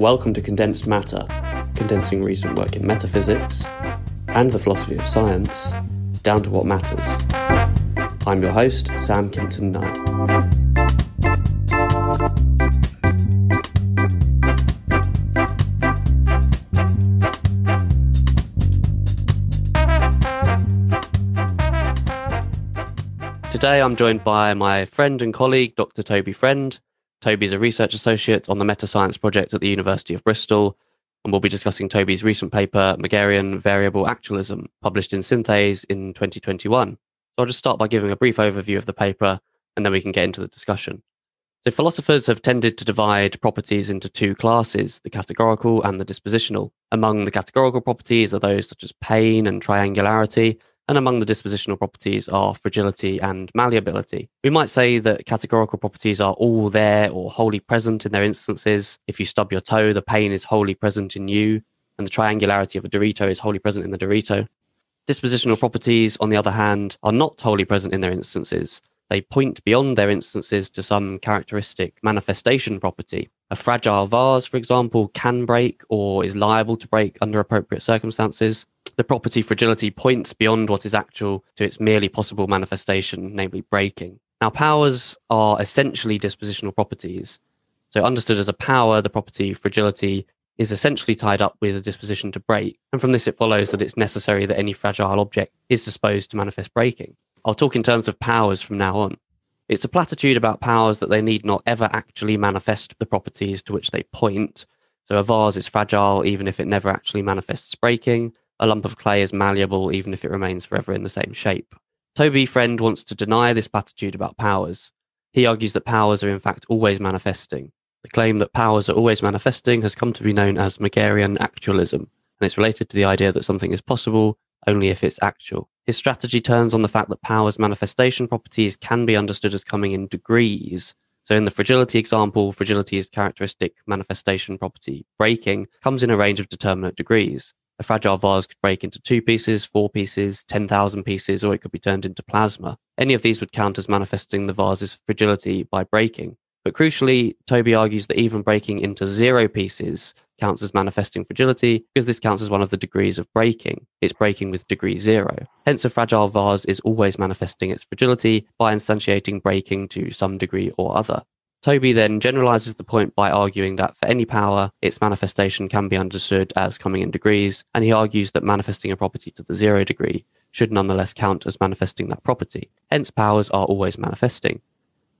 Welcome to Condensed Matter, condensing recent work in metaphysics and the philosophy of science down to what matters. I'm your host, Sam Kenton-Nun. Today I'm joined by my friend and colleague, Dr. Toby Friend. Toby's a research associate on the Metascience Project at the University of Bristol, and we'll be discussing Toby's recent paper, Megarian Variable Actualism, published in Synthese in 2021. So I'll just start by giving a brief overview of the paper, and then we can get into the discussion. So philosophers have tended to divide properties into two classes, the categorical and the dispositional. Among the categorical properties are those such as pain and triangularity, and among the dispositional properties are fragility and malleability. We might say that categorical properties are all there or wholly present in their instances. If you stub your toe, the pain is wholly present in you, and the triangularity of a Dorito is wholly present in the Dorito. Dispositional properties, on the other hand, are not wholly present in their instances. They point beyond their instances to some characteristic manifestation property. A fragile vase, for example, can break or is liable to break under appropriate circumstances. The property fragility points beyond what is actual to its merely possible manifestation, namely breaking. Now, powers are essentially dispositional properties. So understood as a power, the property fragility is essentially tied up with a disposition to break. And from this, it follows that it's necessary that any fragile object is disposed to manifest breaking. I'll talk in terms of powers from now on. It's a platitude about powers that they need not ever actually manifest the properties to which they point. So a vase is fragile even if it never actually manifests breaking. A lump of clay is malleable even if it remains forever in the same shape. Toby Friend wants to deny this platitude about powers. He argues that powers are in fact always manifesting. The claim that powers are always manifesting has come to be known as Megarian actualism, and it's related to the idea that something is possible only if it's actual. His strategy turns on the fact that powers' manifestation properties can be understood as coming in degrees. So in the fragility example, fragility's characteristic manifestation property, breaking, comes in a range of determinate degrees. A fragile vase could break into 2 pieces, 4 pieces, 10,000 pieces, or it could be turned into plasma. Any of these would count as manifesting the vase's fragility by breaking. But crucially, Toby argues that even breaking into 0 pieces counts as manifesting fragility because this counts as one of the degrees of breaking. It's breaking with degree 0. Hence, a fragile vase is always manifesting its fragility by instantiating breaking to some degree or other. Toby then generalises the point by arguing that for any power, its manifestation can be understood as coming in degrees, and he argues that manifesting a property to the 0 degree should nonetheless count as manifesting that property. Hence, powers are always manifesting.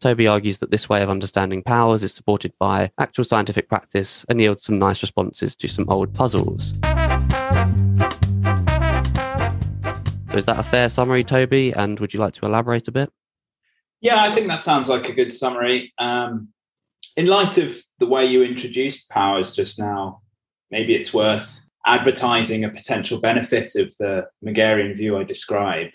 Toby argues that this way of understanding powers is supported by actual scientific practice and yields some nice responses to some old puzzles. So is that a fair summary, Toby? And would you like to elaborate a bit? Yeah, I think that sounds like a good summary. In light of the way you introduced powers just now, maybe it's worth advertising a potential benefit of the Megarian view I describe.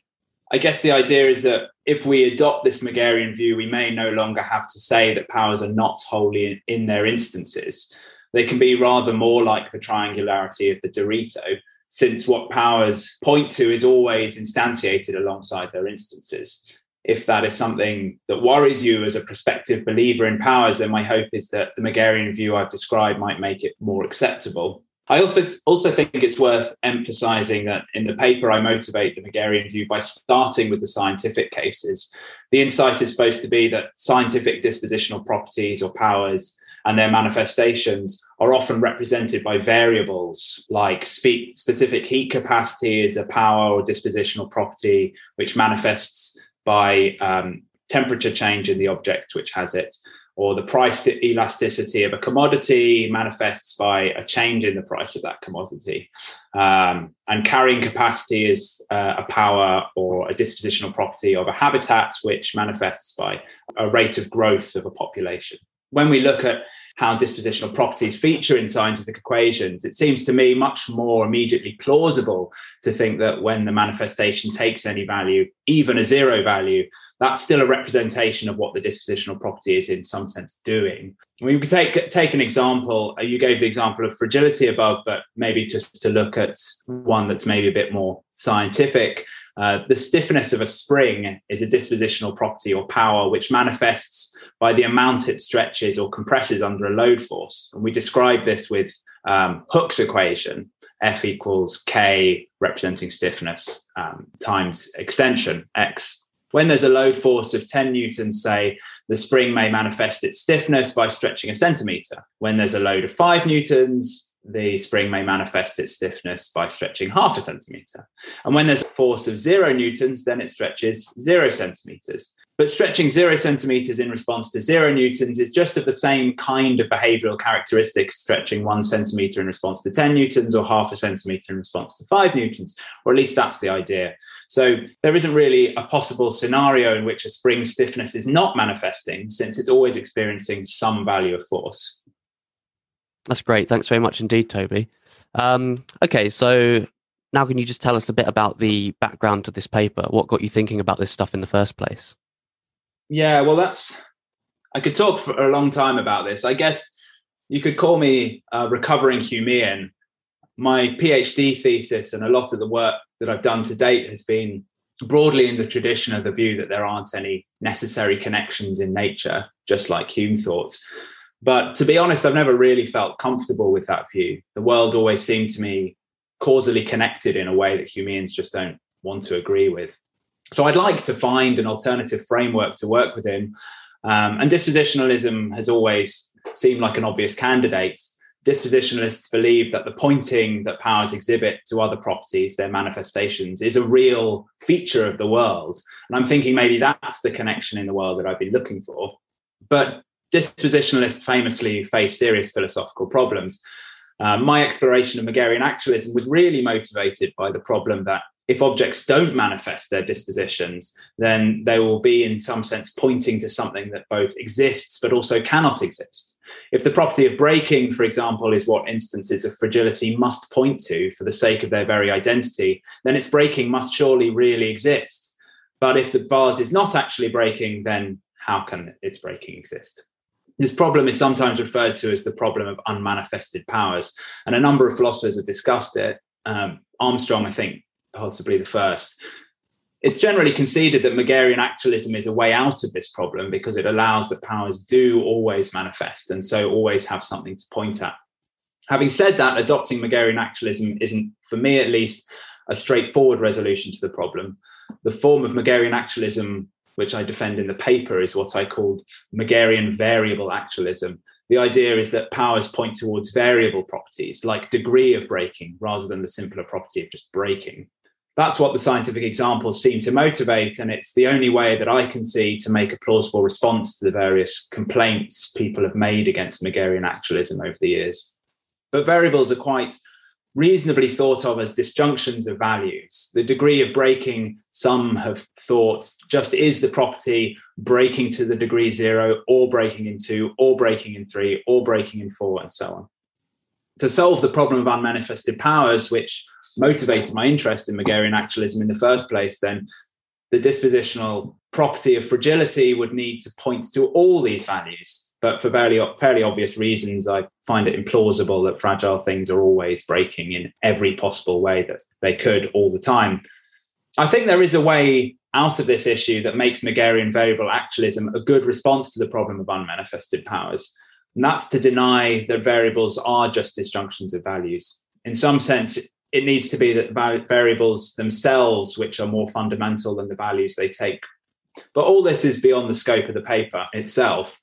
I guess the idea is that if we adopt this Megarian view, we may no longer have to say that powers are not wholly in their instances. They can be rather more like the triangularity of the Dorito, since what powers point to is always instantiated alongside their instances. If that is something that worries you as a prospective believer in powers, then my hope is that the Megarian view I've described might make it more acceptable. I also think it's worth emphasising that in the paper I motivate the Megarian view by starting with the scientific cases. The insight is supposed to be that scientific dispositional properties or powers and their manifestations are often represented by variables like specific heat capacity is a power or dispositional property which manifests by temperature change in the object which has it, or the price elasticity of a commodity manifests by a change in the price of that commodity. And carrying capacity is a power or a dispositional property of a habitat which manifests by a rate of growth of a population. When we look at how dispositional properties feature in scientific equations, it seems to me much more immediately plausible to think that when the manifestation takes any value, even a 0 value, that's still a representation of what the dispositional property is in some sense doing. We could take an example. You gave the example of fragility above, but maybe just to look at one that's maybe a bit more scientific. The stiffness of a spring is a dispositional property or power which manifests by the amount it stretches or compresses under a load force. And we describe this with Hooke's equation, F equals K, representing stiffness, times extension, X. When there's a load force of 10 newtons, say, the spring may manifest its stiffness by stretching a centimetre. When there's a load of 5 newtons, the spring may manifest its stiffness by stretching half a centimetre. And when there's a force of 0 newtons, then it stretches 0 centimetres. But stretching 0 centimetres in response to 0 newtons is just of the same kind of behavioural characteristic as stretching 1 centimetre in response to 10 newtons or half a centimetre in response to 5 newtons, or at least that's the idea. So there isn't really a possible scenario in which a spring stiffness is not manifesting, since it's always experiencing some value of force. That's great. Thanks very much indeed, Toby. Okay, so now can you just tell us a bit about the background to this paper? What got you thinking about this stuff in the first place? Yeah, well, I could talk for a long time about this. I guess you could call me a recovering Humean. My PhD thesis and a lot of the work that I've done to date has been broadly in the tradition of the view that there aren't any necessary connections in nature, just like Hume thought. But to be honest, I've never really felt comfortable with that view. The world always seemed to me causally connected in a way that Humeans just don't want to agree with. So I'd like to find an alternative framework to work within. And dispositionalism has always seemed like an obvious candidate. Dispositionalists believe that the pointing that powers exhibit to other properties, their manifestations, is a real feature of the world. And I'm thinking maybe that's the connection in the world that I've been looking for. But dispositionalists famously face serious philosophical problems. My exploration of Megarian actualism was really motivated by the problem that if objects don't manifest their dispositions, then they will be in some sense pointing to something that both exists but also cannot exist. If the property of breaking, for example, is what instances of fragility must point to for the sake of their very identity, then its breaking must surely really exist. But if the vase is not actually breaking, then how can its breaking exist? This problem is sometimes referred to as the problem of unmanifested powers, and a number of philosophers have discussed it. Armstrong, I think, possibly the first. It's generally conceded that Megarian actualism is a way out of this problem because it allows that powers do always manifest and so always have something to point at. Having said that, adopting Megarian actualism isn't, for me at least, a straightforward resolution to the problem. The form of Megarian actualism which I defend in the paper, is what I call Megarian variable actualism. The idea is that powers point towards variable properties, like degree of breaking, rather than the simpler property of just breaking. That's what the scientific examples seem to motivate, and it's the only way that I can see to make a plausible response to the various complaints people have made against Megarian actualism over the years. But variables are quite reasonably thought of as disjunctions of values. The degree of breaking, some have thought, just is the property breaking to the degree 0 or breaking in 2 or breaking in 3 or breaking in 4 and so on. To solve the problem of unmanifested powers, which motivated my interest in Megarian actualism in the first place, then the dispositional property of fragility would need to point to all these values. But for fairly obvious reasons, I find it implausible that fragile things are always breaking in every possible way that they could all the time. I think there is a way out of this issue that makes Megarian variable actualism a good response to the problem of unmanifested powers, and that's to deny that variables are just disjunctions of values. In some sense, it needs to be that variables themselves, which are more fundamental than the values they take. But all this is beyond the scope of the paper itself.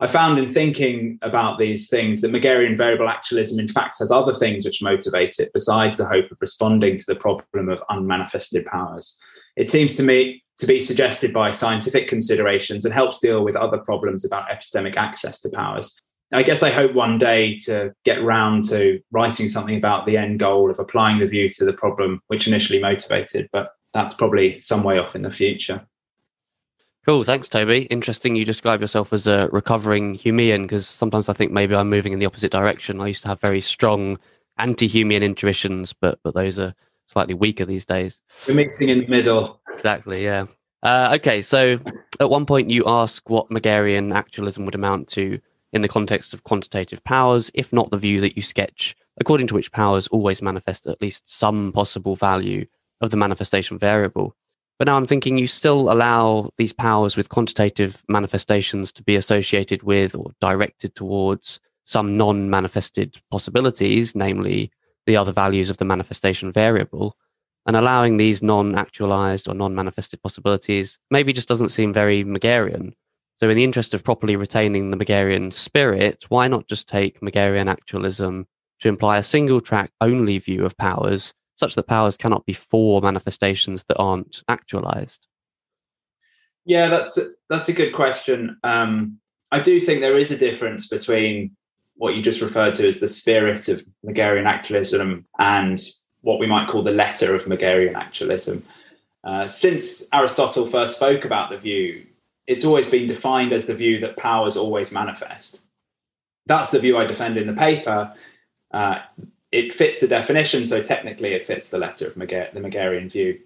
I found in thinking about these things that Megarian variable actualism, in fact, has other things which motivate it besides the hope of responding to the problem of unmanifested powers. It seems to me to be suggested by scientific considerations and helps deal with other problems about epistemic access to powers. I guess I hope one day to get round to writing something about the end goal of applying the view to the problem which initially motivated, but that's probably some way off in the future. Cool, thanks, Toby. Interesting you describe yourself as a recovering Humean, because sometimes I think maybe I'm moving in the opposite direction. I used to have very strong anti-Humean intuitions, but those are slightly weaker these days. We're mixing in the middle. Exactly, yeah. Okay, so at one point you ask what Megarian actualism would amount to in the context of quantitative powers, if not the view that you sketch, according to which powers always manifest at least some possible value of the manifestation variable. But now I'm thinking you still allow these powers with quantitative manifestations to be associated with or directed towards some non-manifested possibilities, namely the other values of the manifestation variable. And allowing these non-actualized or non-manifested possibilities maybe just doesn't seem very Megarian. So in the interest of properly retaining the Megarian spirit, why not just take Megarian actualism to imply a single-track only view of powers, such that powers cannot be for manifestations that aren't actualized? Yeah, that's a good question. I do think there is a difference between what you just referred to as the spirit of Megarian actualism and what we might call the letter of Megarian actualism. Since Aristotle first spoke about the view, it's always been defined as the view that powers always manifest. That's the view I defend in the paper. It fits the definition, so technically it fits the letter of the Megarian view.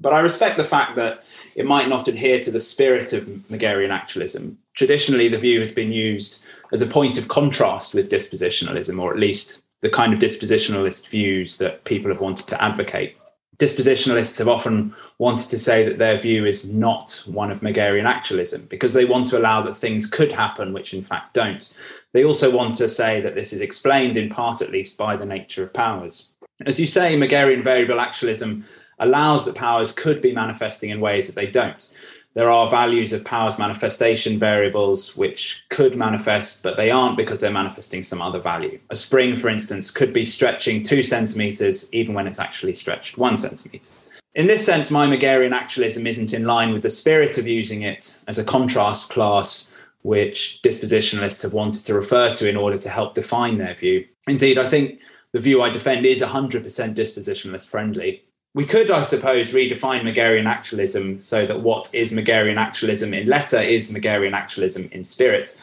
But I respect the fact that it might not adhere to the spirit of Megarian actualism. Traditionally, the view has been used as a point of contrast with dispositionalism, or at least the kind of dispositionalist views that people have wanted to advocate. Dispositionalists have often wanted to say that their view is not one of Megarian actualism because they want to allow that things could happen, which in fact don't. They also want to say that this is explained in part, at least, by the nature of powers. As you say, Megarian variable actualism allows that powers could be manifesting in ways that they don't. There are values of powers manifestation variables which could manifest, but they aren't because they're manifesting some other value. A spring, for instance, could be stretching 2 centimetres, even when it's actually stretched 1 centimetre. In this sense, my Megarian actualism isn't in line with the spirit of using it as a contrast class, which dispositionalists have wanted to refer to in order to help define their view. Indeed, I think the view I defend is 100% dispositionalist friendly. We could, I suppose, redefine Megarian actualism so that what is Megarian actualism in letter is Megarian actualism in spirit,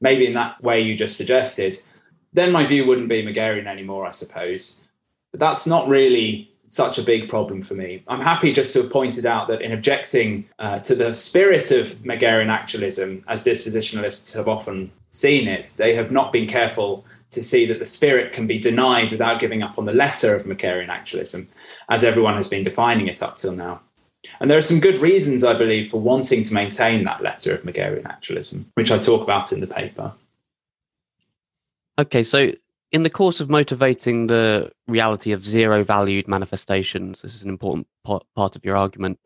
maybe in that way you just suggested. Then my view wouldn't be Megarian anymore, I suppose. But that's not really such a big problem for me. I'm happy just to have pointed out that in objecting to the spirit of Megarian actualism, as dispositionalists have often seen it, they have not been careful to see that the spirit can be denied without giving up on the letter of Megarian actualism, as everyone has been defining it up till now. And there are some good reasons, I believe, for wanting to maintain that letter of Megarian actualism, which I talk about in the paper. Okay, so in the course of motivating the reality of zero-valued manifestations, this is an important part of your argument,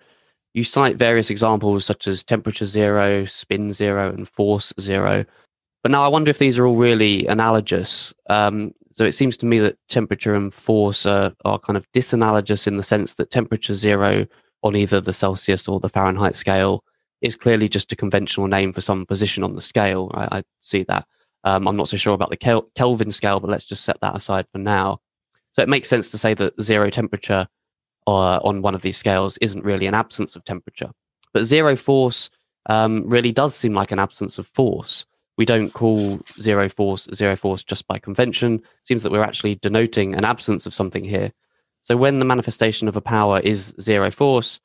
you cite various examples such as temperature zero, spin zero, and force zero. But now I wonder if these are all really analogous. So it seems to me that temperature and force are kind of disanalogous in the sense that temperature zero on either the Celsius or the Fahrenheit scale is clearly just a conventional name for some position on the scale. I see that. I'm not so sure about the Kelvin scale, but let's just set that aside for now. So it makes sense to say that zero temperature on one of these scales isn't really an absence of temperature. But zero force really does seem like an absence of force. We don't call zero force just by convention. It seems that we're actually denoting an absence of something here. So when the manifestation of a power is zero force,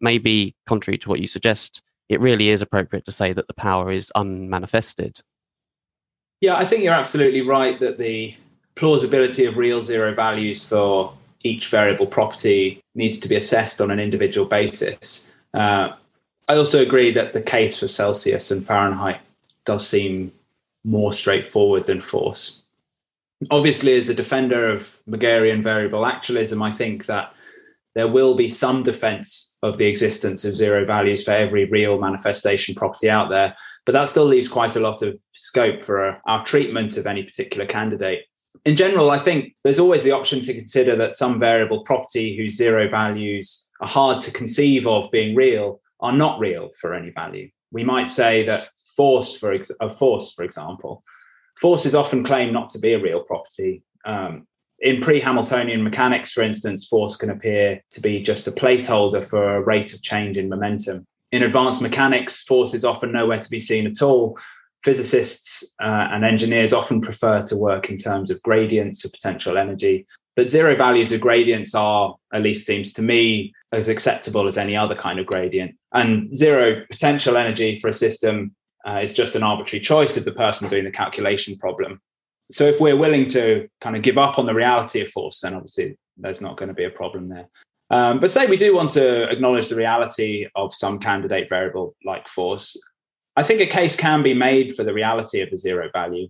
maybe contrary to what you suggest, it really is appropriate to say that the power is unmanifested. Yeah, I think you're absolutely right that the plausibility of real zero values for each variable property needs to be assessed on an individual basis. I also agree that the case for Celsius and Fahrenheit does seem more straightforward than force. Obviously, as a defender of Megarian variable actualism, I think that there will be some defense of the existence of zero values for every real manifestation property out there, but that still leaves quite a lot of scope for our treatment of any particular candidate. In general, I think there's always the option to consider that some variable property whose zero values are hard to conceive of being real are not real for any value. We might say that force, for example. Force is often claimed not to be a real property. In pre-Hamiltonian mechanics, for instance, force can appear to be just a placeholder for a rate of change in momentum. In advanced mechanics, force is often nowhere to be seen at all. Physicists and engineers often prefer to work in terms of gradients of potential energy. But zero values of gradients are, at least seems to me, as acceptable as any other kind of gradient. And zero potential energy for a system it's just an arbitrary choice of the person doing the calculation problem. So if we're willing to kind of give up on the reality of force, then obviously there's not going to be a problem there. But say we do want to acknowledge the reality of some candidate variable like force, I think a case can be made for the reality of the zero value.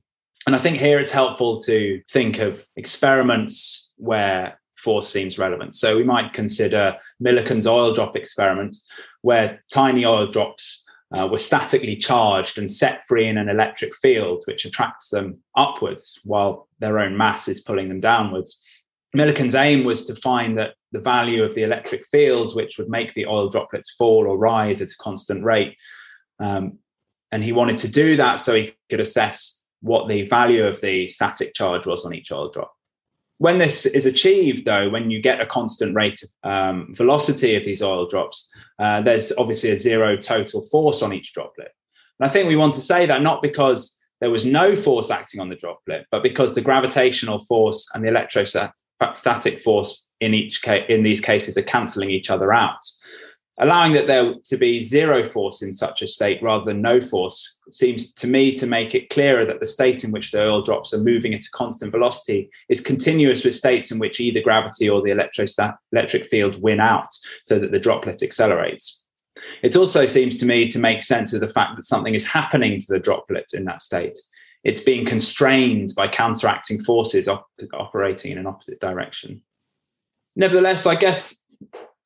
And I think here it's helpful to think of experiments where force seems relevant. So we might consider Millikan's oil drop experiment, where tiny oil drops were statically charged and set free in an electric field, which attracts them upwards while their own mass is pulling them downwards. Millikan's aim was to find that the value of the electric field, which would make the oil droplets fall or rise at a constant rate. And he wanted to do that so he could assess what the value of the static charge was on each oil drop. When this is achieved, though, when you get a constant rate of velocity of these oil drops, there's obviously a zero total force on each droplet. And I think we want to say that not because there was no force acting on the droplet, but because the gravitational force and the electrostatic force in these cases are cancelling each other out, allowing that there to be zero force in such a state rather than no force. Seems to me to make it clearer that the state in which the oil drops are moving at a constant velocity is continuous with states in which either gravity or the electric field win out, so that the droplet accelerates. It also seems to me to make sense of the fact that something is happening to the droplet in that state. It's being constrained by counteracting forces operating in an opposite direction. Nevertheless, I guess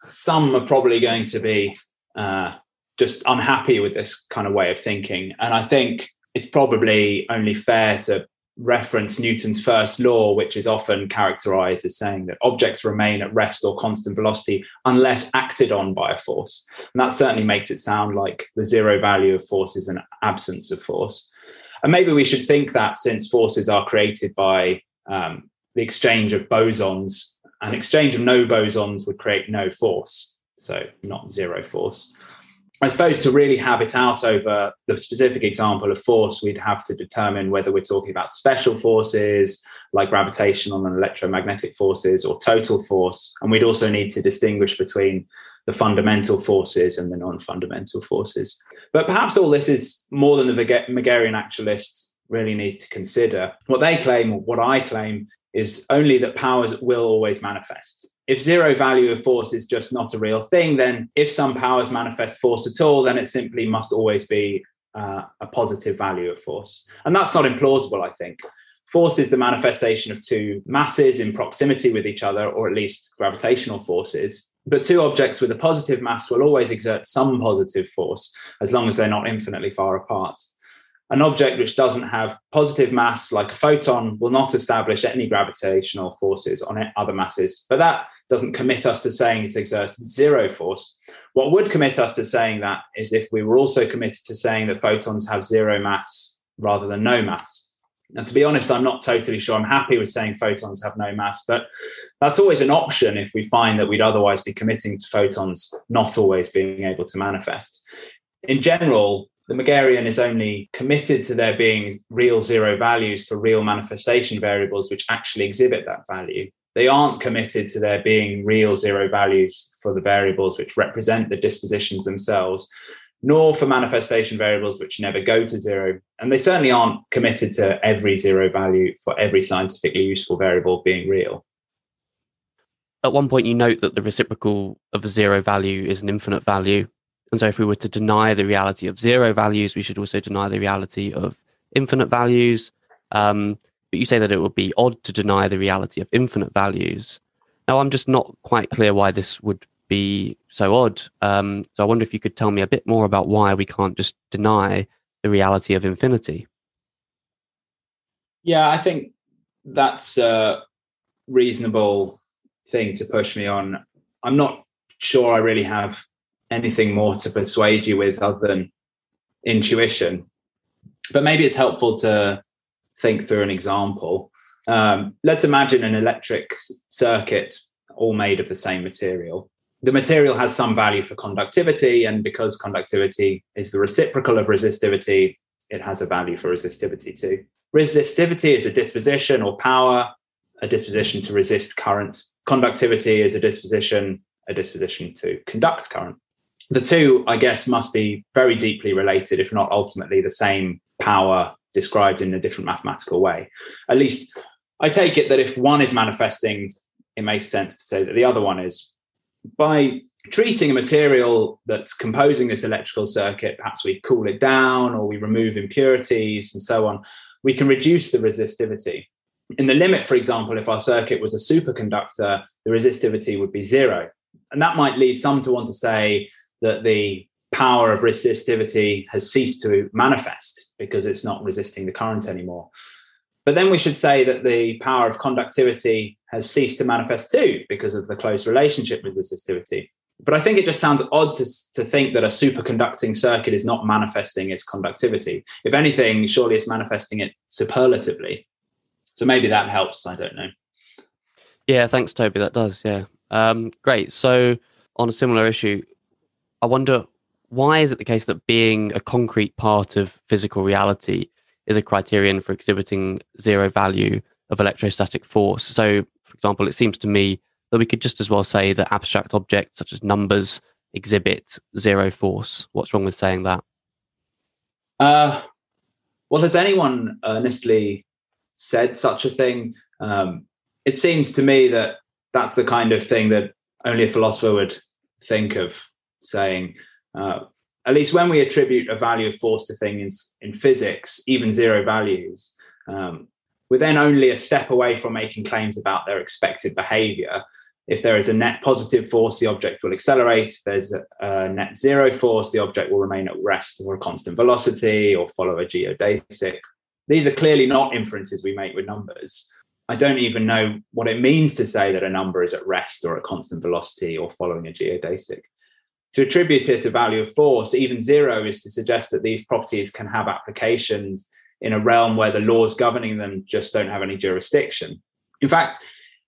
some are probably going to be just unhappy with this kind of way of thinking. And I think it's probably only fair to reference Newton's first law, which is often characterized as saying that objects remain at rest or constant velocity unless acted on by a force. And that certainly makes it sound like the zero value of force is an absence of force. And maybe we should think that, since forces are created by the exchange of bosons, an exchange of no bosons would create no force, so not zero force. I suppose to really have it out over the specific example of force, we'd have to determine whether we're talking about special forces like gravitational and electromagnetic forces or total force. And we'd also need to distinguish between the fundamental forces and the non-fundamental forces. But perhaps all this is more than the Megarian actualist really needs to consider. What they claim, or what I claim, is only that powers will always manifest. If zero value of force is just not a real thing, then if some powers manifest force at all, then it simply must always be a positive value of force. And that's not implausible, I think. Force is the manifestation of two masses in proximity with each other, or at least gravitational forces. But two objects with a positive mass will always exert some positive force, as long as they're not infinitely far apart. An object which doesn't have positive mass, like a photon, will not establish any gravitational forces on other masses. But that doesn't commit us to saying it exerts zero force. What would commit us to saying that is if we were also committed to saying that photons have zero mass rather than no mass. Now, to be honest, I'm not totally sure I'm happy with saying photons have no mass, but that's always an option if we find that we'd otherwise be committing to photons not always being able to manifest. In general, the Megarian is only committed to there being real zero values for real manifestation variables which actually exhibit that value. They aren't committed to there being real zero values for the variables which represent the dispositions themselves, nor for manifestation variables which never go to zero. And they certainly aren't committed to every zero value for every scientifically useful variable being real. At one point, you note that the reciprocal of a zero value is an infinite value. And so if we were to deny the reality of zero values, we should also deny the reality of infinite values. But you say that it would be odd to deny the reality of infinite values. Now, I'm just not quite clear why this would be so odd. So I wonder if you could tell me a bit more about why we can't just deny the reality of infinity. Yeah, I think that's a reasonable thing to push me on. I'm not sure I really have anything more to persuade you with other than intuition, but maybe it's helpful to think through an example. Let's imagine an electric circuit all made of the same material. The material has some value for conductivity, and because conductivity is the reciprocal of resistivity, it has a value for resistivity too. Resistivity is a disposition or power, a disposition to resist current. Conductivity is a disposition to conduct current. The two, I guess, must be very deeply related, if not ultimately the same power described in a different mathematical way. At least I take it that if one is manifesting, it makes sense to say that the other one is. by treating a material that's composing this electrical circuit, perhaps we cool it down or we remove impurities and so on, we can reduce the resistivity. In the limit, for example, if our circuit was a superconductor, the resistivity would be zero. And that might lead some to want to say that the power of resistivity has ceased to manifest because it's not resisting the current anymore. But then we should say that the power of conductivity has ceased to manifest too because of the close relationship with resistivity. But I think it just sounds odd to think that a superconducting circuit is not manifesting its conductivity. If anything, surely it's manifesting it superlatively. So maybe that helps, I don't know. Yeah, thanks, Toby, that does, yeah. Great, so on a similar issue, I wonder, why is it the case that being a concrete part of physical reality is a criterion for exhibiting zero value of electrostatic force? So, for example, it seems to me that we could just as well say that abstract objects such as numbers exhibit zero force. What's wrong with saying that? Well, has anyone earnestly said such a thing? It seems to me that that's the kind of thing that only a philosopher would think of saying. At least when we attribute a value of force to things in physics, even zero values, we're then only a step away from making claims about their expected behavior. If there is a net positive force, the object will accelerate. If there's a net zero force, the object will remain at rest or a constant velocity or follow a geodesic. These are clearly not inferences we make with numbers. I don't even know what it means to say that a number is at rest or at constant velocity or following a geodesic. To attribute it a value of force, even zero, is to suggest that these properties can have applications in a realm where the laws governing them just don't have any jurisdiction. In fact,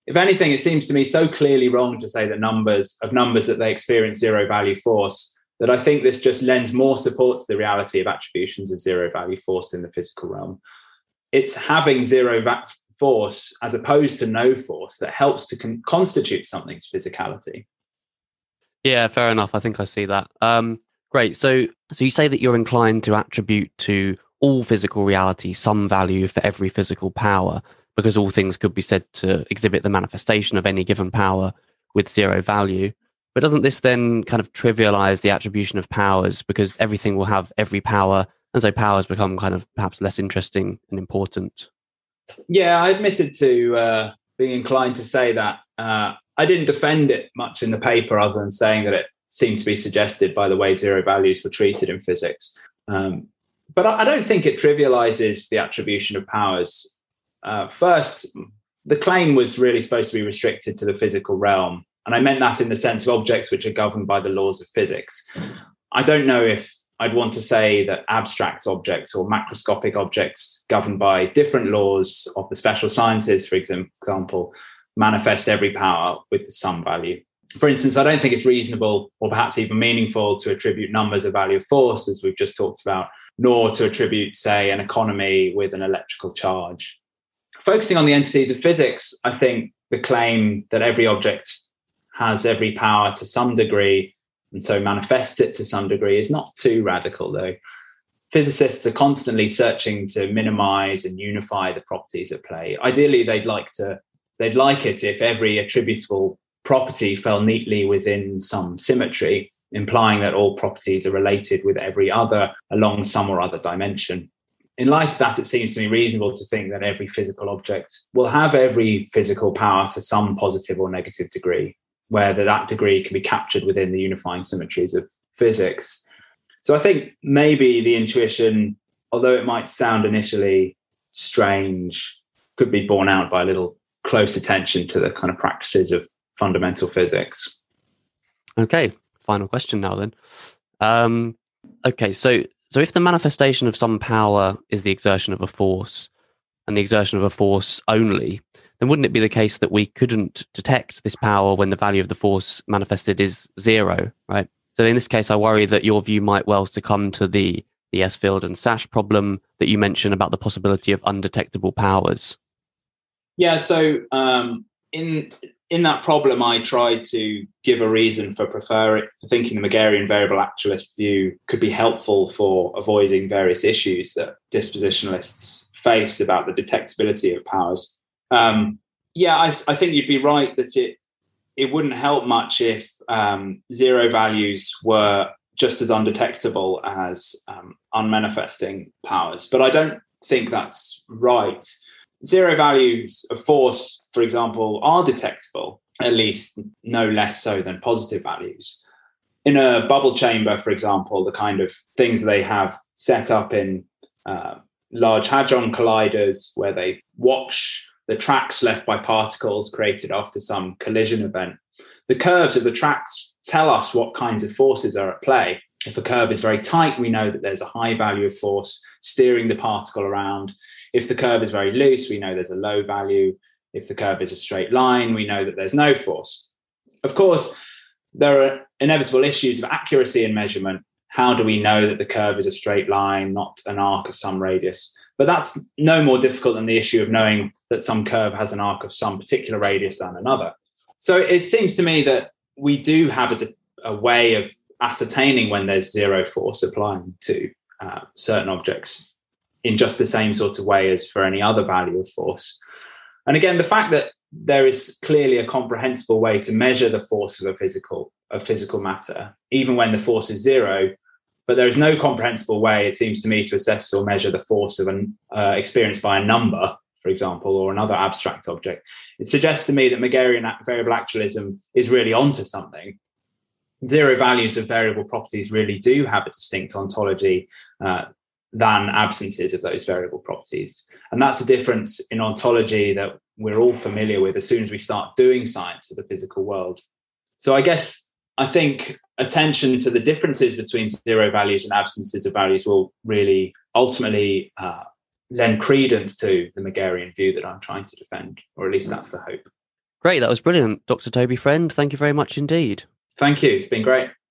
if anything, it seems to me so clearly wrong to say that numbers that they experience zero value force, that I think this just lends more support to the reality of attributions of zero value force in the physical realm. It's having zero force as opposed to no force that helps to constitute something's physicality. Yeah, fair enough. I think I see that. Great. So you say that you're inclined to attribute to all physical reality some value for every physical power, because all things could be said to exhibit the manifestation of any given power with zero value. But doesn't this then kind of trivialize the attribution of powers, because everything will have every power, and so powers become kind of perhaps less interesting and important? Yeah, I admitted to being inclined to say that. I didn't defend it much in the paper other than saying that it seemed to be suggested by the way zero values were treated in physics. But I don't think it trivializes the attribution of powers. First, the claim was really supposed to be restricted to the physical realm. And I meant that in the sense of objects which are governed by the laws of physics. I don't know if I'd want to say that abstract objects or macroscopic objects governed by different laws of the special sciences, for example, manifest every power with some value. For instance, I don't think it's reasonable or perhaps even meaningful to attribute numbers a value of force, as we've just talked about, nor to attribute, say, an economy with an electrical charge. Focusing on the entities of physics, I think the claim that every object has every power to some degree and so manifests it to some degree is not too radical, though. Physicists are constantly searching to minimize and unify the properties at play. Ideally, they'd like it if every attributable property fell neatly within some symmetry, implying that all properties are related with every other along some or other dimension. In light of that, it seems to me reasonable to think that every physical object will have every physical power to some positive or negative degree, whether that degree can be captured within the unifying symmetries of physics. So I think maybe the intuition, although it might sound initially strange, could be borne out by a little close attention to the kind of practices of fundamental physics. Okay, final question now then. Okay, so if the manifestation of some power is the exertion of a force, and the exertion of a force only, then wouldn't it be the case that we couldn't detect this power when the value of the force manifested is zero, right? So in this case, I worry that your view might well succumb to the S-field and Sash problem that you mentioned about the possibility of undetectable powers. Yeah, so in that problem, I tried to give a reason for thinking the Megarian variable actualist view could be helpful for avoiding various issues that dispositionalists face about the detectability of powers. I think you'd be right that it it wouldn't help much if zero values were just as undetectable as unmanifesting powers. But I don't think that's right. Zero values of force, for example, are detectable, at least no less so than positive values. In a bubble chamber, for example, the kind of things they have set up in large Hadron colliders, where they watch the tracks left by particles created after some collision event. The curves of the tracks tell us what kinds of forces are at play. If a curve is very tight, we know that there's a high value of force steering the particle around. If the curve is very loose, we know there's a low value. If the curve is a straight line, we know that there's no force. Of course, there are inevitable issues of accuracy in measurement. How do we know that the curve is a straight line, not an arc of some radius? But that's no more difficult than the issue of knowing that some curve has an arc of some particular radius than another. So it seems to me that we do have a way of ascertaining when there's zero force applying to certain objects in just the same sort of way as for any other value of force. And again, the fact that there is clearly a comprehensible way to measure the force of physical matter, even when the force is zero, but there is no comprehensible way, it seems to me, to assess or measure the force of an experienced by a number, for example, or another abstract object. It suggests to me that Megarian variable actualism is really onto something. Zero values of variable properties really do have a distinct ontology than absences of those variable properties. And that's a difference in ontology that we're all familiar with as soon as we start doing science of the physical world. So I think attention to the differences between zero values and absences of values will really ultimately lend credence to the Megarian view that I'm trying to defend, or at least that's the hope. Great, that was brilliant, Dr. Toby Friend. Thank you very much indeed. Thank you, it's been great.